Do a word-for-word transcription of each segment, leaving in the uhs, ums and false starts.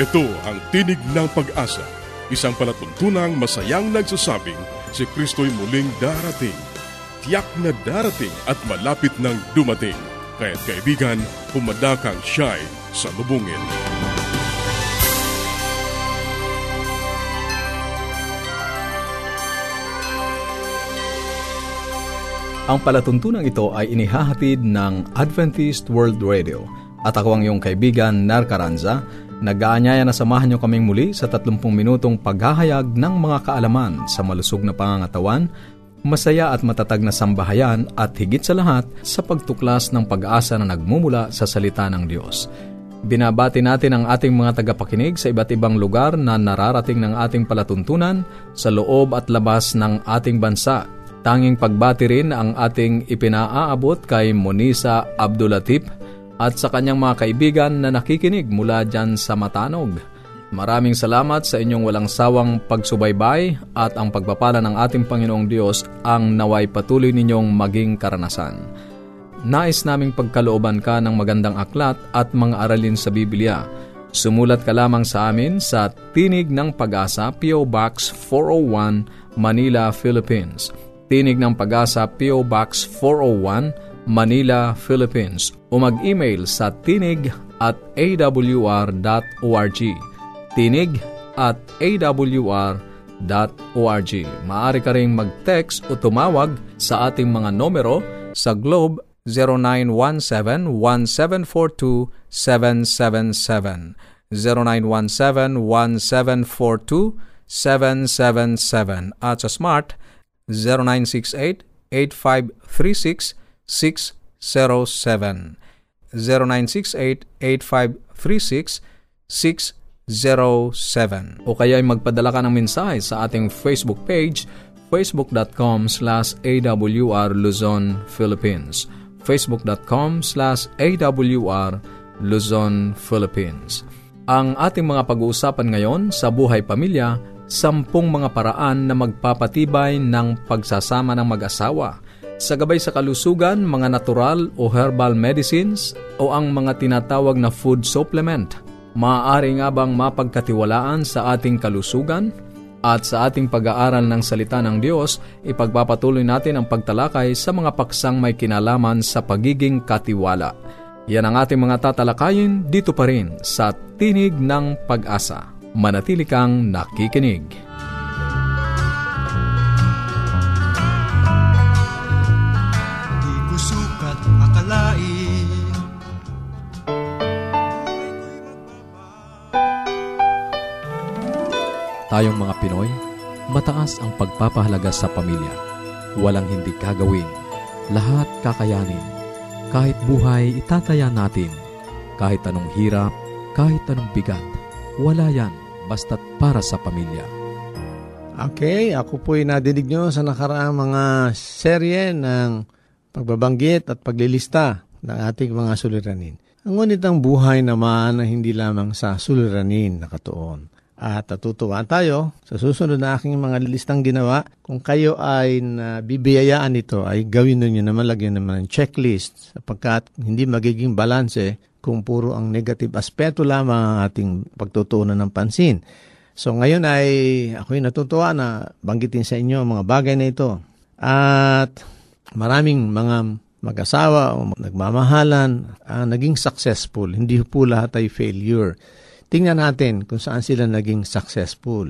Ito ang tinig ng pag-asa, isang palatuntunang masayang nagsasabing si Kristo'y muling darating. Tiyak na darating at malapit nang dumating. Kaya't kaibigan, pumadakang siya'y salubungin. Ang palatuntunang ito ay inihahatid ng Adventist World Radio. At ako ang iyong kaibigan, Nar Caranza. Nag-aanyaya na samahan niyo kaming muli sa tatlumpung minutong paghahayag ng mga kaalaman sa malusog na pangangatawan, masaya at matatag na sambahayan at higit sa lahat sa pagtuklas ng pag-asa na nagmumula sa salita ng Diyos. Binabati natin ang ating mga tagapakinig sa iba't ibang lugar na nararating ng ating palatuntunan sa loob at labas ng ating bansa. Tanging pagbati rin ang ating ipinaaabot kay Monisa Abdullatif at sa kanyang mga kaibigan na nakikinig mula dyan sa Matanog. Maraming salamat sa inyong walang sawang pagsubaybay at ang pagpapala ng ating Panginoong Diyos ang naway patuloy ninyong maging karanasan. Nais naming pagkalooban ka ng magandang aklat at mga aralin sa Biblia. Sumulat ka lamang sa amin sa Tinig ng Pag-asa, P O. Box four oh one, Manila, Philippines. Tinig ng Pag-asa, P O. Box four oh one, Manila, Philippines, o mag-email sa tinig at a w r dot org. Tinig at a w r dot org. Maaari ka ring mag-text o tumawag sa ating mga numero sa Globe zero nine one seven, one seven four two, seven seven seven, zero nine one seven, one seven four two, seven seven seven, at sa Smart zero nine six eight, eight five three six, seven seven seven. six oh seven zero nine six eight, eight five three six, six oh seven. O kaya ay magpadala ka ng mensahe sa ating Facebook page, facebook dot com slash a w r luzon philippines, facebook dot com slash a w r luzon philippines. Ang ating mga pag-uusapan ngayon sa buhay pamilya, sampung mga paraan na magpapatibay ng pagsasama ng mag-asawa. Sa gabay sa kalusugan, mga natural o herbal medicines o ang mga tinatawag na food supplement. Maaari nga bang mapagkatiwalaan sa ating kalusugan? At sa ating pag-aaral ng salita ng Diyos, ipagpapatuloy natin ang pagtalakay sa mga paksang may kinalaman sa pagiging katiwala. Yan ang ating mga tatalakayin dito pa rin sa Tinig ng Pag-asa. Manatili kang nakikinig. Tayong mga Pinoy, mataas ang pagpapahalaga sa pamilya. Walang hindi kagawin, lahat kakayanin. Kahit buhay, itataya natin. Kahit anong hirap, kahit anong bigat, wala yan basta't para sa pamilya. Okay, ako po'y nadinig nyo sa nakaraang mga serye ng pagbabanggit at paglilista ng ating mga suliranin. Ngunit ang buhay naman na hindi lamang sa suliranin nakatuon. At natutuwa tayo sa susunod na aking mga listang ginawa. Kung kayo ay nabibiyayaan ito, ay gawin ninyo naman, lagyan naman ng checklist, sapagkat hindi magiging balanse kung puro ang negative aspeto lamang ang ating pagtutuunan ng pansin. So ngayon ay ako'y natutuwa na banggitin sa inyo ang mga bagay na ito. At maraming mga mag-asawa o nagmamahalan ang naging successful. Hindi po lahat ay failure. Tingnan natin kung saan sila naging successful.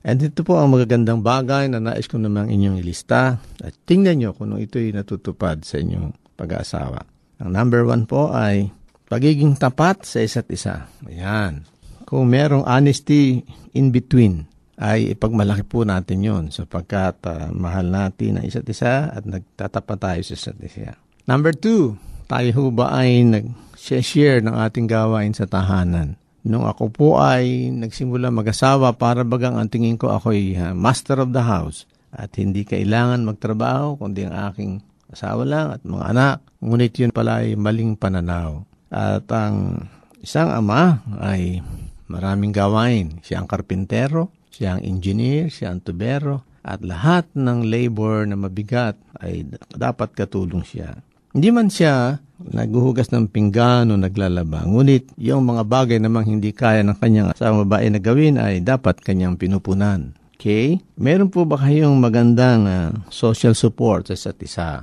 And ito po ang magagandang bagay na nais ko namang inyong ilista. At tingnan nyo kung ito'y natutupad sa inyong pag-aasawa. Ang number one po ay pagiging tapat sa isa't isa. Ayan. Kung merong honesty in between, ay ipagmalaki po natin yun sapagkat uh, mahal natin ang isa't isa at nagtatapat tayo sa isa't isa. Number two, tayo ho ba ay nag-share ng ating gawain sa tahanan? Nung ako po ay nagsimula mag-asawa, para bagang ang tingin ko ako'y uh, master of the house. At hindi kailangan magtrabaho, kundi ang aking asawa lang at mga anak. Ngunit yun pala ay maling pananaw. At ang isang ama ay maraming gawain. Siya ang karpintero, siya ang engineer, siya ang tubero. At lahat ng labor na mabigat ay dapat katulong siya. Hindi man siya naghuhugas ng pinggan o naglalaba, ngunit yung mga bagay namang hindi kaya ng kanyang asawang babae na gawin ay dapat kanyang pinupunan. Okay? Meron po ba kayong magandang uh, social support sa isa't isa?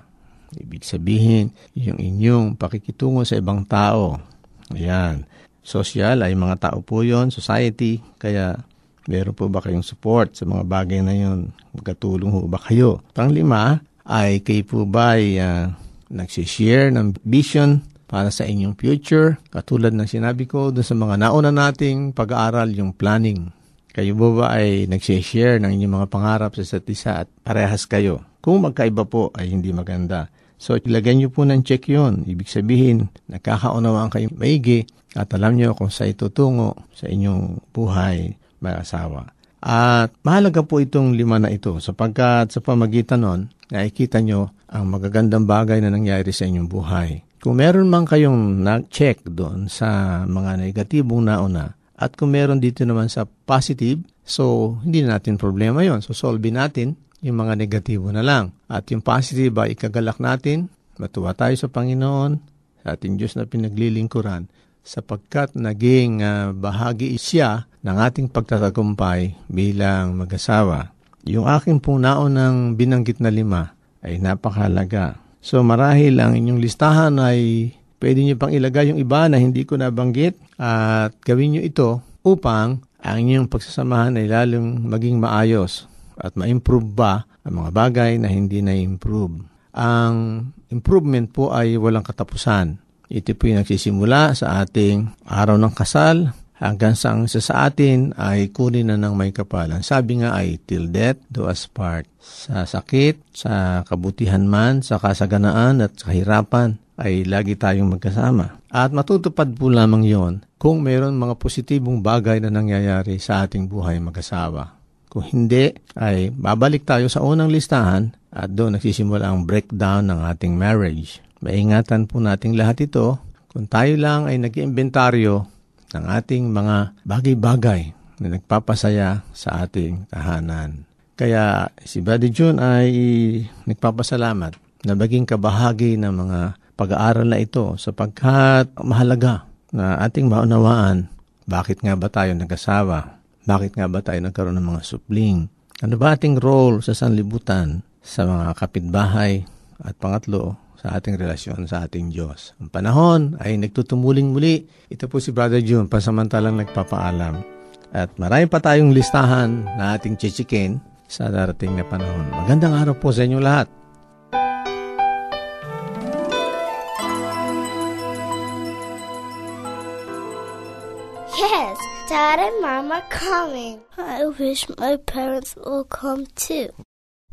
Ibig sabihin, yung inyong pakikitungo sa ibang tao. Ayan. Social ay mga tao po yun, society. Kaya meron po ba kayong support sa mga bagay na yun? Magkatulong ho ba kayo? Panglima ay kayo po ba ay... Uh, nagsishare ng vision para sa inyong future. Katulad ng sinabi ko doon sa mga nauna nating pag-aaral, yung planning. Kayo ba ay nagsishare ng inyong mga pangarap sa isa't isa at parehas kayo? Kung magkaiba po ay hindi maganda. So, ilagay niyo po ng check yun. Ibig sabihin, nakakaunawaan kayo maigi at alam niyo kung sa itutungo sa inyong buhay, mag-asawa. At mahalaga po itong lima na ito sapagkat sa pamagitan nun, nakikita nyo ang magagandang bagay na nangyari sa inyong buhay. Kung meron man kayong nag-check doon sa mga negatibong nauna at kung meron dito naman sa positive, so hindi natin problema yon. So solve natin yung mga negatibo na lang. At yung positive ay ikagalak natin, matuwa tayo sa Panginoon, sa ating Diyos na pinaglilingkuran, sapagkat naging uh, bahagi siya ng ating pagtatagumpay bilang mag-asawa. Yung aking pong naunang binanggit na lima ay napakahalaga. So marahil ang inyong listahan ay pwede nyo pang ilagay yung iba na hindi ko nabanggit at gawin nyo ito upang ang inyong pagsasamahan ay lalong maging maayos at ma-improve ba ang mga bagay na hindi na-improve. Ang improvement po ay walang katapusan. Ito po yung nagsisimula sa ating araw ng kasal hanggang sa ang isa sa atin ay kunin na ng may kapalan. Sabi nga ay, till death do us part. Sa sakit, sa kabutihan man, sa kasaganaan at sa kahirapan ay lagi tayong magkasama. At matutupad po lamang yon kung mayroon mga positibong bagay na nangyayari sa ating buhay mag-asawa. Kung hindi, ay babalik tayo sa unang listahan at doon nagsisimula ang breakdown ng ating marriage. Maingatan po natin lahat ito kung tayo lang ay nag-iimbentaryo ng ating mga bagay-bagay na nagpapasaya sa ating tahanan. Kaya si Brother June ay nagpapasalamat na maging kabahagi ng mga pag-aaral na ito sapagkat mahalaga na ating maunawaan bakit nga ba tayo nag-asawa, bakit nga ba tayo nagkaroon ng mga supling, ano ba ating role sa sanlibutan, sa mga kapitbahay, at pangatlo, sa ating relasyon sa ating Diyos. Ang panahon ay nagtutumuling muli. Ito po si Brother June, pansamantalang nagpapaalam. At marami pa tayong listahan na ating chichikin sa darating na panahon. Magandang araw po sa inyo lahat. Yes, Dad and Mom are coming. I wish my parents will come too.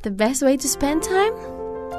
The best way to spend time?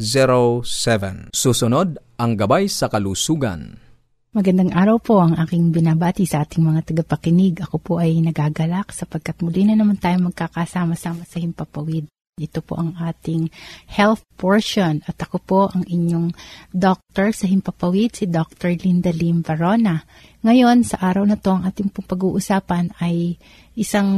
zero seven. Susunod, ang Gabay sa Kalusugan. Magandang araw po ang aking binabati sa ating mga tagapakinig. Ako po ay nagagalak sapagkat muli na naman tayo magkakasama-sama sa Himpapawid. Ito po ang ating health portion at ako po ang inyong doctor sa Himpapawid, si Doctor Linda Lim Varona. Ngayon, sa araw na to, ang ating pag-uusapan ay isang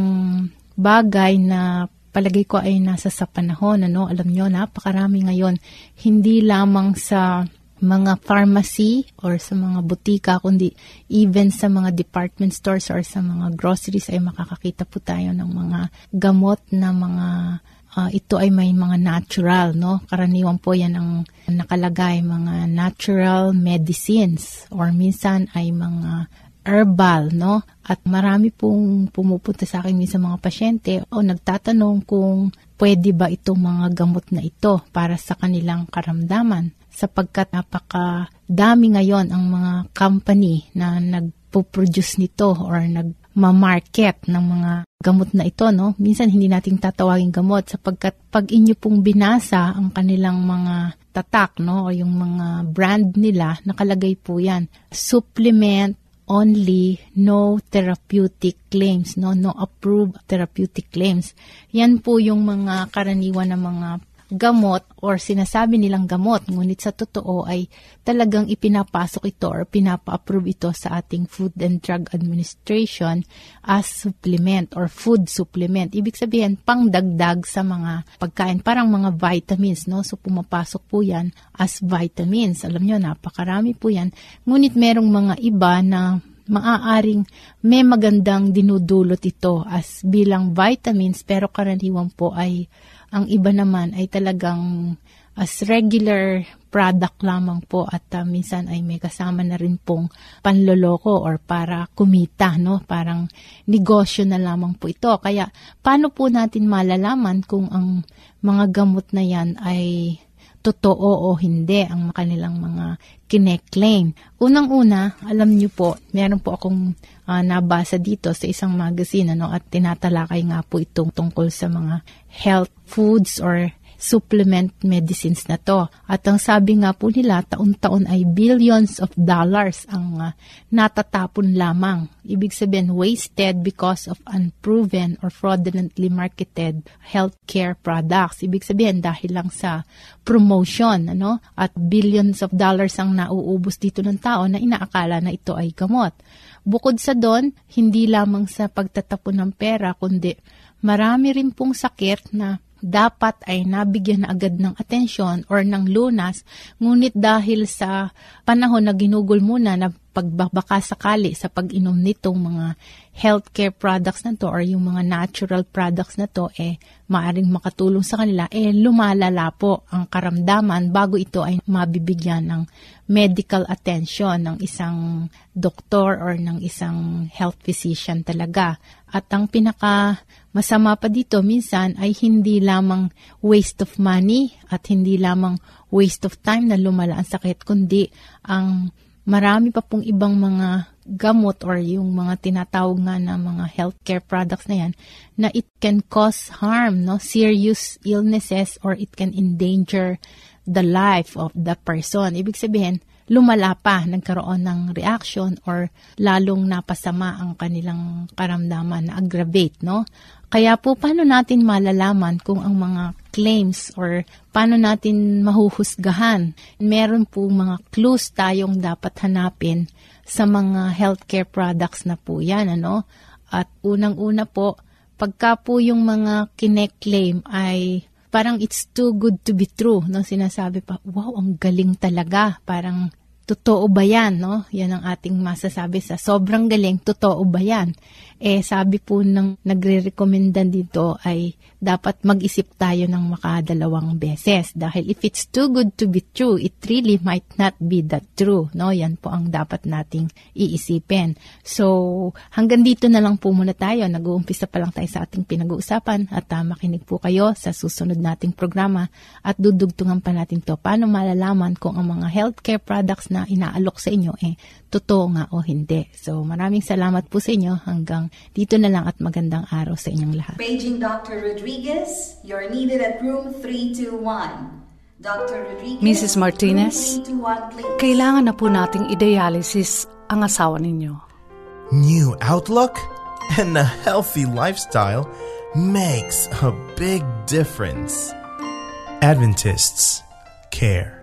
bagay na palagi ko ay nasa sa panahon, ano, alam nyo, napakarami ngayon, hindi lamang sa mga pharmacy or sa mga butika, kundi even sa mga department stores or sa mga groceries ay makakakita po tayo ng mga gamot na mga, uh, ito ay may mga natural, no? Karaniwan po yan ang nakalagay, mga natural medicines or minsan ay mga herbal, no? At marami pong pumupunta sa akin minsan mga pasyente o nagtatanong kung pwede ba itong mga gamot na ito para sa kanilang karamdaman, sapagkat napakadami ngayon ang mga company na nagpo-produce nito or nagmamarket ng mga gamot na ito, no? Minsan hindi nating tatawagin gamot sapagkat pag inyo pong binasa ang kanilang mga tatak, no, o yung mga brand nila, nakalagay po yan, supplement only, no therapeutic claims, no no approved therapeutic claims. Yan po yung mga karaniwan na mga gamot or sinasabi nilang gamot, ngunit sa totoo ay talagang ipinapasok ito or pinapa-approve ito sa ating Food and Drug Administration as supplement or food supplement. Ibig sabihin, pangdagdag sa mga pagkain, parang mga vitamins, no? So, pumapasok po yan as vitamins. Alam nyo, napakarami po yan. Ngunit merong mga iba na maaaring may magandang dinudulot ito as bilang vitamins, pero karaniwan po ay ang iba naman ay talagang as regular product lamang po at uh, minsan ay may kasama na rin pong panloloko or para kumita, no? Parang negosyo na lamang po ito. Kaya paano po natin malalaman kung ang mga gamot na yan ay totoo o hindi ang kanilang mga kine-claim? Unang-una, alam niyo po, meron po akong uh, nabasa dito sa isang magazine, ano, at tinatalakay nga po itong tungkol sa mga health foods or supplement medicines na to. At ang sabi nga po nila, taon-taon ay billions of dollars ang uh, natatapon lamang. Ibig sabihin, wasted because of unproven or fraudulently marketed healthcare products. Ibig sabihin, dahil lang sa promotion, ano? At billions of dollars ang nauubos dito ng tao na inaakala na ito ay gamot. Bukod sa doon, hindi lamang sa pagtatapon ng pera, kundi marami rin pong sakit na dapat ay nabigyan na agad ng atensyon or ng lunas, ngunit dahil sa panahon na ginugol muna na pagbabaka sakali sa pag-inom nitong mga healthcare products na to or yung mga natural products na to, eh maaring makatulong sa kanila, eh lumalala po ang karamdaman bago ito ay mabibigyan ng medical attention ng isang doktor or ng isang health physician talaga. At ang pinaka masama pa dito minsan ay hindi lamang waste of money at hindi lamang waste of time na lumala ang sakit, kundi ang marami pa pong ibang mga gamot or yung mga tinatawag nga na mga healthcare products na yan na it can cause harm, no, serious illnesses, or it can endanger the life of the person. Ibig sabihin, lumala pa, nagkaroon ng reaction or lalong napasama ang kanilang karamdaman, na aggravate, no? Kaya po, paano natin malalaman kung ang mga claims or paano natin mahuhusgahan? Meron po mga clues tayong dapat hanapin sa mga healthcare products na po yan, ano? At unang-una po, pagka po yung mga kine-claim ay parang it's too good to be true, no? Sinasabi pa, wow, ang galing talaga. Parang totoo ba yan, no? Yan ang ating masasabi sa sobrang galing, totoo ba yan? Eh, sabi po ng nagre-recommendan dito ay dapat mag-isip tayo ng makadalawang beses. Dahil if it's too good to be true, it really might not be that true, no? Yan po ang dapat nating iisipin. So, hanggang dito na lang po muna tayo. Nag-uumpisa pa lang tayo sa ating pinag-uusapan at uh, makinig po kayo sa susunod nating programa at dudugtungan pa natin to. Paano malalaman kung ang mga healthcare products na inaalok sa inyo, eh, totoo nga o hindi? So, maraming salamat po sa inyo. Hanggang dito na lang at magandang araw sa inyong lahat. Paging Doctor Rodriguez, you're needed at room three two one. Doctor Rodriguez, Missus Martinez, three two one, kailangan na po nating i-dialysis ang asawa ninyo. New outlook and a healthy lifestyle makes a big difference. Adventists care.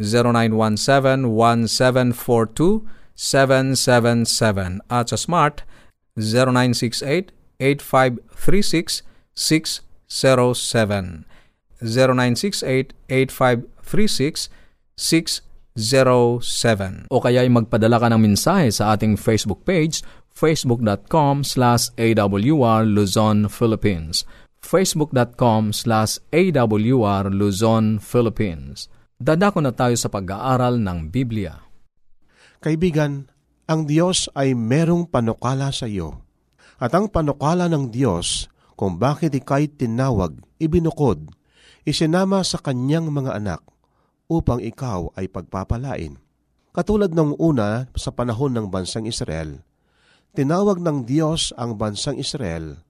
zero nine one seven one seven four two seven seven seven, at sa Smart zero nine six eight, eight five three six, six zero seven, zero nine six eight, eight five three six, six zero seven. O kaya ay magpadala ka ng mensahe sa ating Facebook page, facebook.com slash awr Luzon, Philippines. facebook.com slash awr Luzon, Philippines. Dadako na tayo sa pag-aaral ng Biblia. Kaibigan, ang Diyos ay merong panukala sa iyo. At ang panukala ng Diyos kung bakit ika'y tinawag, ibinukod, isinama sa kanyang mga anak upang ikaw ay pagpapalain. Katulad ng una sa panahon ng bansang Israel, tinawag ng Diyos ang bansang Israel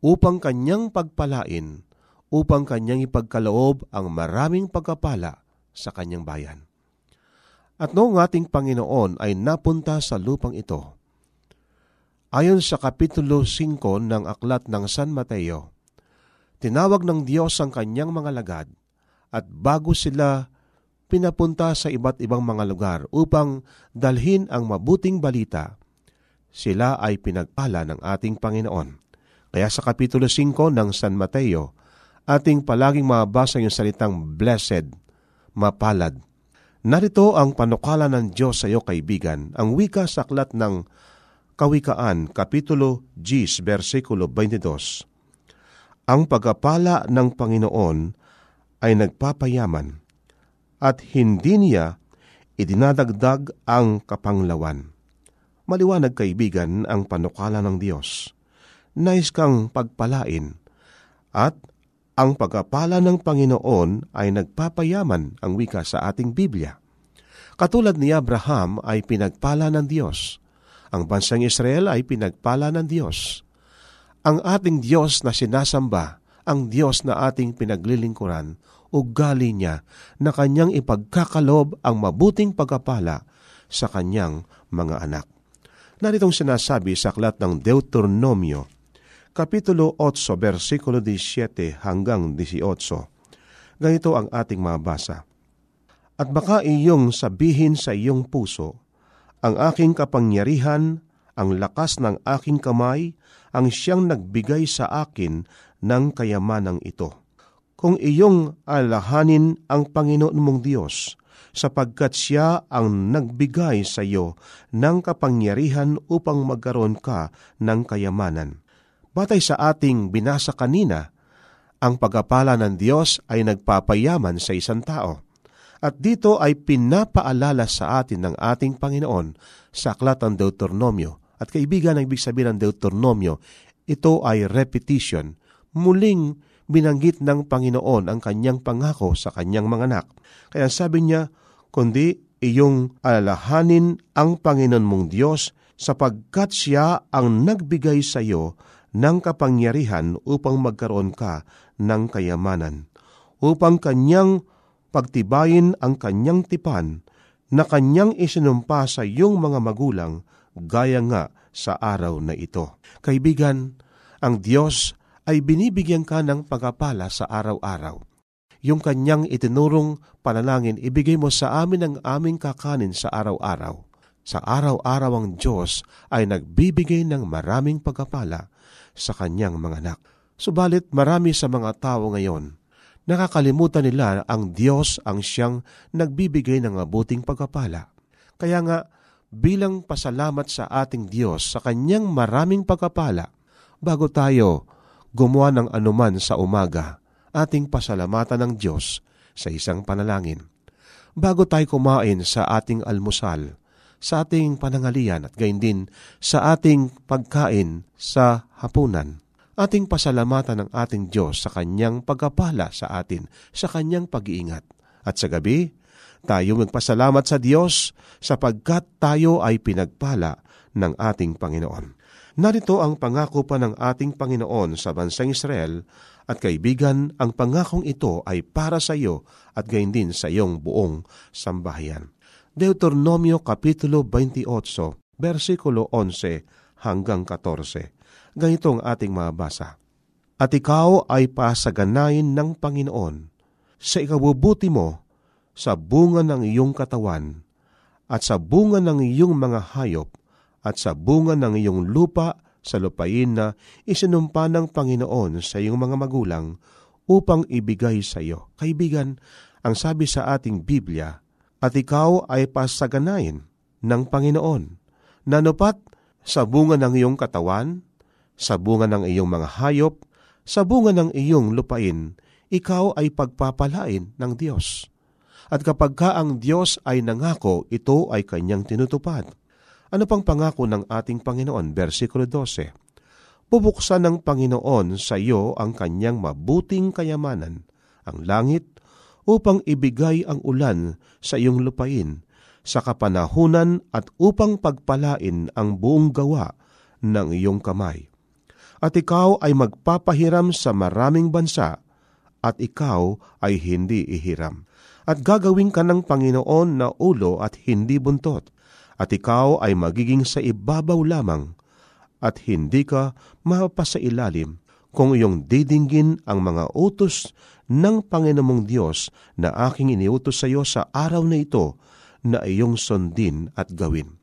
upang kanyang pagpalain, upang kanyang ipagkaloob ang maraming pagkapala sa kanyang bayan. At noong ating Panginoon ay napunta sa lupang ito, ayon sa Kapitulo five ng Aklat ng San Mateo, tinawag ng Diyos ang kanyang mga lagad at bago sila pinapunta sa iba't ibang mga lugar upang dalhin ang mabuting balita, sila ay pinagpala ng ating Panginoon. Kaya sa Kapitulo five ng San Mateo, ating palaging mababasa yung salitang blessed, mapalad. Narito ang panukala ng Diyos sa iyo, kaibigan. Ang wika sa aklat ng Kawikaan, Kapitulo ten, versikulo twenty-two. Ang pagpapala ng Panginoon ay nagpapayaman at hindi niya idinadagdag ang kapanglawan. Maliwanag, kaibigan, ang panukala ng Diyos. Nais kang pagpalain at ang pagpapala ng Panginoon ay nagpapayaman, ang wika sa ating Biblia. Katulad ni Abraham ay pinagpala ng Diyos. Ang bansang Israel ay pinagpala ng Diyos. Ang ating Diyos na sinasamba, ang Diyos na ating pinaglilingkuran, ugali niya na kanyang ipagkakalob ang mabuting pagpapala sa kanyang mga anak. Naritong sinasabi sa aklat ng Deuteronomio, Kapitulo eight, versikulo seventeen hanggang eighteen. Ganito ang ating mabasa. At baka iyong sabihin sa iyong puso, ang aking kapangyarihan, ang lakas ng aking kamay, ang siyang nagbigay sa akin ng kayamanang ito. Kung iyong alahanin ang Panginoon mong Diyos, sapagkat siya ang nagbigay sa iyo ng kapangyarihan upang magkaroon ka ng kayamanan. Batay sa ating binasa kanina, ang pagpapala ng Diyos ay nagpapayaman sa isang tao. At dito ay pinapaalala sa atin ng ating Panginoon sa aklat ng Deuteronomio. At kaibigan, ang ibig sabihin ng Deuteronomio, ito ay repetition. Muling binanggit ng Panginoon ang kanyang pangako sa kanyang mga anak. Kaya sabi niya, kundi iyong alalahanin ang Panginoon mong Diyos sapagkat siya ang nagbigay sa iyo ng kapangyarihan upang magkaroon ka ng kayamanan, upang kanyang pagtibayin ang kanyang tipan na kanyang isinumpa sa iyong mga magulang gaya nga sa araw na ito. Kaibigan, ang Diyos ay binibigyan ka ng pagpapala sa araw-araw. Yung kanyang itinurong panalangin, ibigay mo sa amin ang aming kakanin sa araw-araw. Sa araw-araw ang Diyos ay nagbibigay ng maraming pagpapala sa kanyang mga anak. Subalit marami sa mga tao ngayon, nakakalimutan nila ang Diyos ang siyang nagbibigay ng mabuting pagpapala. Kaya nga, bilang pasalamat sa ating Diyos sa kanyang maraming pagpapala, bago tayo gumawa ng anuman sa umaga, ating pasalamatan ng Diyos sa isang panalangin. Bago tayo kumain sa ating almusal, sa ating panangalian at gayon din sa ating pagkain sa hapunan, ating pasalamatan ng ating Diyos sa kanyang pagpapala sa atin, sa kanyang pag-iingat. At sa gabi, tayo magpasalamat sa Diyos sapagkat tayo ay pinagpala ng ating Panginoon. Narito ang pangako pa ng ating Panginoon sa bansang Israel at kaibigan, ang pangakong ito ay para sa iyo at gayon din sa iyong buong sambahayan. Deuteronomio Kapitulo twenty-eight, versikulo eleven hanggang fourteen. Ganito ang ating mabasa. At ikaw ay pasaganain ng Panginoon sa ikabubuti mo, sa bunga ng iyong katawan, at sa bunga ng iyong mga hayop, at sa bunga ng iyong lupa sa lupain na isinumpa ng Panginoon sa iyong mga magulang upang ibigay sa iyo. Kaibigan, ang sabi sa ating Biblia, at ikaw ay pasaganain ng Panginoon, nanupat sa bunga ng iyong katawan, sa bunga ng iyong mga hayop, sa bunga ng iyong lupain, ikaw ay pagpapalain ng Diyos. At kapag ka ang Diyos ay nangako, ito ay kanyang tinutupad. Ano pang pangako ng ating Panginoon? Versikulo twelve. Bubuksan ng Panginoon sa iyo ang kanyang mabuting kayamanan, ang langit, upang ibigay ang ulan sa iyong lupain, sa kapanahunan at upang pagpalain ang buong gawa ng iyong kamay. At ikaw ay magpapahiram sa maraming bansa, at ikaw ay hindi ihiram. At gagawin ka ng Panginoon na ulo at hindi buntot. At ikaw ay magiging sa ibabaw lamang at hindi ka mapasailalim kung iyong didinggin ang mga utos ng Panginoong Diyos na aking iniutos sa iyo sa araw na ito na iyong sundin at gawin.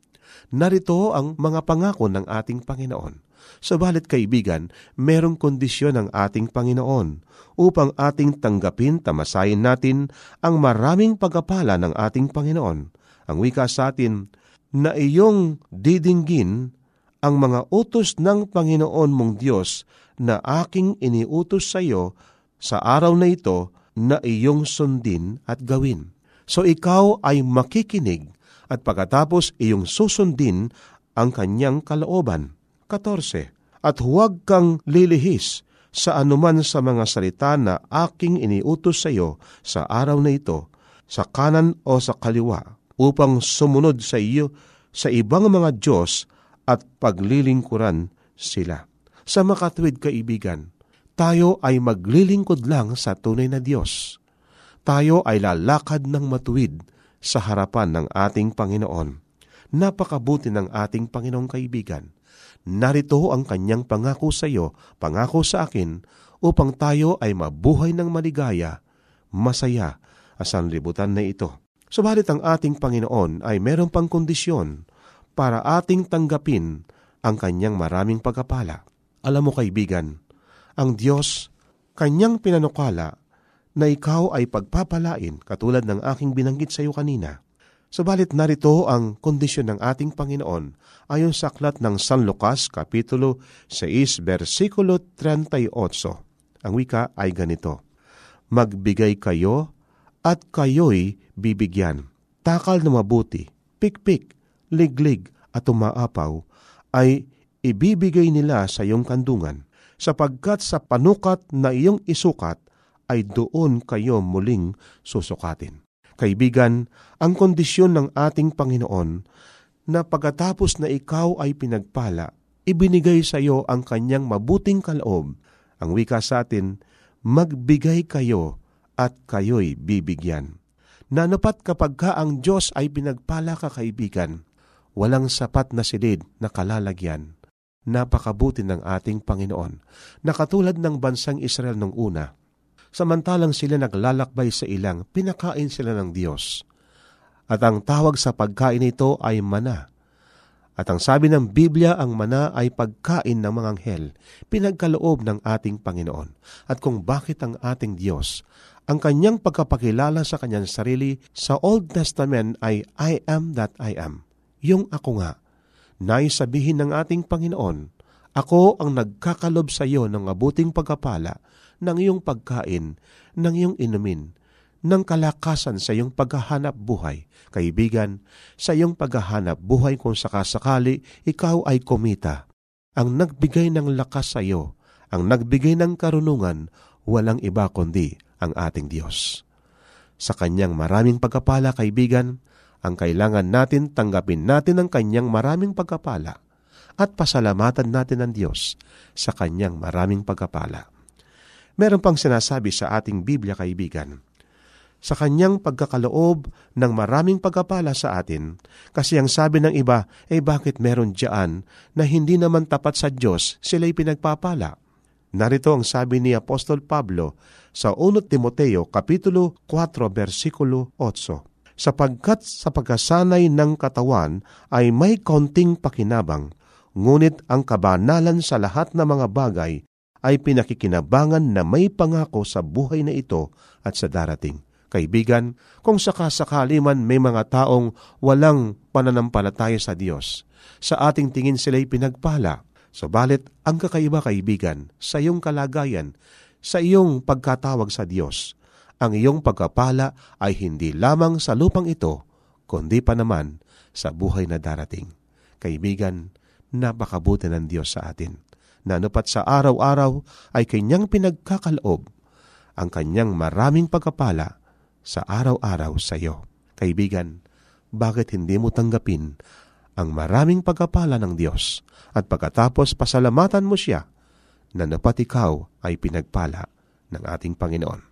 Narito ang mga pangako ng ating Panginoon. Subalit kaibigan, merong kondisyon ng ating Panginoon upang ating tanggapin, tamasahin natin ang maraming pagpapala ng ating Panginoon. Ang wika sa atin, na iyong didinggin ang mga utos ng Panginoon mong Diyos na aking iniutos sa iyo sa araw na ito na iyong sundin at gawin. So ikaw ay makikinig at pagkatapos iyong susundin ang kanyang kalooban. fourteen. At huwag kang lilihis sa anuman sa mga salita na aking iniutos sa iyo sa araw na ito, sa kanan o sa kaliwa, upang sumunod sa iyo sa ibang mga Diyos at paglilingkuran sila. Sa makatwid, kaibigan, tayo ay maglilingkod lang sa tunay na Diyos. Tayo ay lalakad ng matuwid sa harapan ng ating Panginoon. Napakabuti ng ating Panginoong kaibigan. Narito ang kanyang pangako sa iyo, pangako sa akin, upang tayo ay mabuhay ng maligaya, masaya, asan libutan na ito. Subalit ang ating Panginoon ay meron pang kondisyon para ating tanggapin ang kanyang maraming pagpapala. Alam mo kaibigan, ang Diyos, kanyang pinanukala na ikaw ay pagpapalain katulad ng aking binanggit sa iyo kanina. Subalit narito ang kondisyon ng ating Panginoon ayon sa aklat ng San Lucas, Kapitulo six, Versikulo thirty-eight. Ang wika ay ganito, magbigay kayo at kayo'y bibigyan. Takal na mabuti, pikpik, liglig at umaapaw ay ibibigay nila sa iyong kandungan, sapagkat sa panukat na iyong isukat ay doon kayo muling susukatin. Kaibigan, ang kondisyon ng ating Panginoon na pagkatapos na ikaw ay pinagpala, ibinigay sa iyo ang kanyang mabuting kaloob. Ang wika sa atin, magbigay kayo at kayo'y bibigyan. Nanapat kapag ka ang Diyos ay pinagpala ka kaibigan, walang sapat na silid na kalalagyan. Napakabuti ng ating Panginoon, na katulad ng bansang Israel nung una. Samantalang sila naglalakbay sa ilang, pinakain sila ng Diyos. At ang tawag sa pagkain ito ay mana. At ang sabi ng Biblia, ang mana ay pagkain ng mga anghel, pinagkaloob ng ating Panginoon. At kung bakit ang ating Diyos, ang kanyang pagkapakilala sa kanyang sarili sa Old Testament ay I am that I am. Yung ako nga. Naisabihin ng ating Panginoon, ako ang nagkakalob sa iyo ng mabuting pagkapala, ng iyong pagkain, ng iyong inumin, ng kalakasan sa iyong paghahanap buhay. Kaibigan, sa iyong paghahanap buhay kung sakasakali, ikaw ay kumita. Ang nagbigay ng lakas sa iyo, ang nagbigay ng karunungan, walang iba kundi ang ating Diyos. Sa kanyang maraming pagpapala, kaibigan, ang kailangan natin tanggapin natin ang kanyang maraming pagpapala at pasalamatan natin ang Diyos sa kanyang maraming pagpapala. Meron pang sinasabi sa ating Biblia, kaibigan, sa kanyang pagkakaloob ng maraming pagpapala sa atin, kasi ang sabi ng iba, eh bakit meron dyan na hindi naman tapat sa Diyos sila'y pinagpapala? Narito ang sabi ni Apostol Pablo sa First Timoteo, Kapitulo four, Versikulo eight. sapagkat sa pagkasanay ng katawan ay may kaunting pakinabang, ngunit ang kabanalan sa lahat ng mga bagay ay pinakikinabangan na may pangako sa buhay na ito at sa darating. Kaibigan, kung sakasakali man may mga taong walang pananampalataya sa Diyos, sa ating tingin sila'y pinagpala. Subalit, ang kakaiba, kaibigan, sa iyong kalagayan, sa iyong pagkatawag sa Diyos, ang iyong pagkapala ay hindi lamang sa lupang ito, kundi pa naman sa buhay na darating. Kaibigan, napakabuti ng Diyos sa atin, na anupat sa araw-araw ay kanyang pinagkakaloob ang kanyang maraming pagkapala sa araw-araw sa iyo. Kaibigan, bakit hindi mo tanggapin ang maraming pagpapala ng Diyos at pagkatapos pasalamatan mo siya na dapat ikaw ay pinagpala ng ating Panginoon?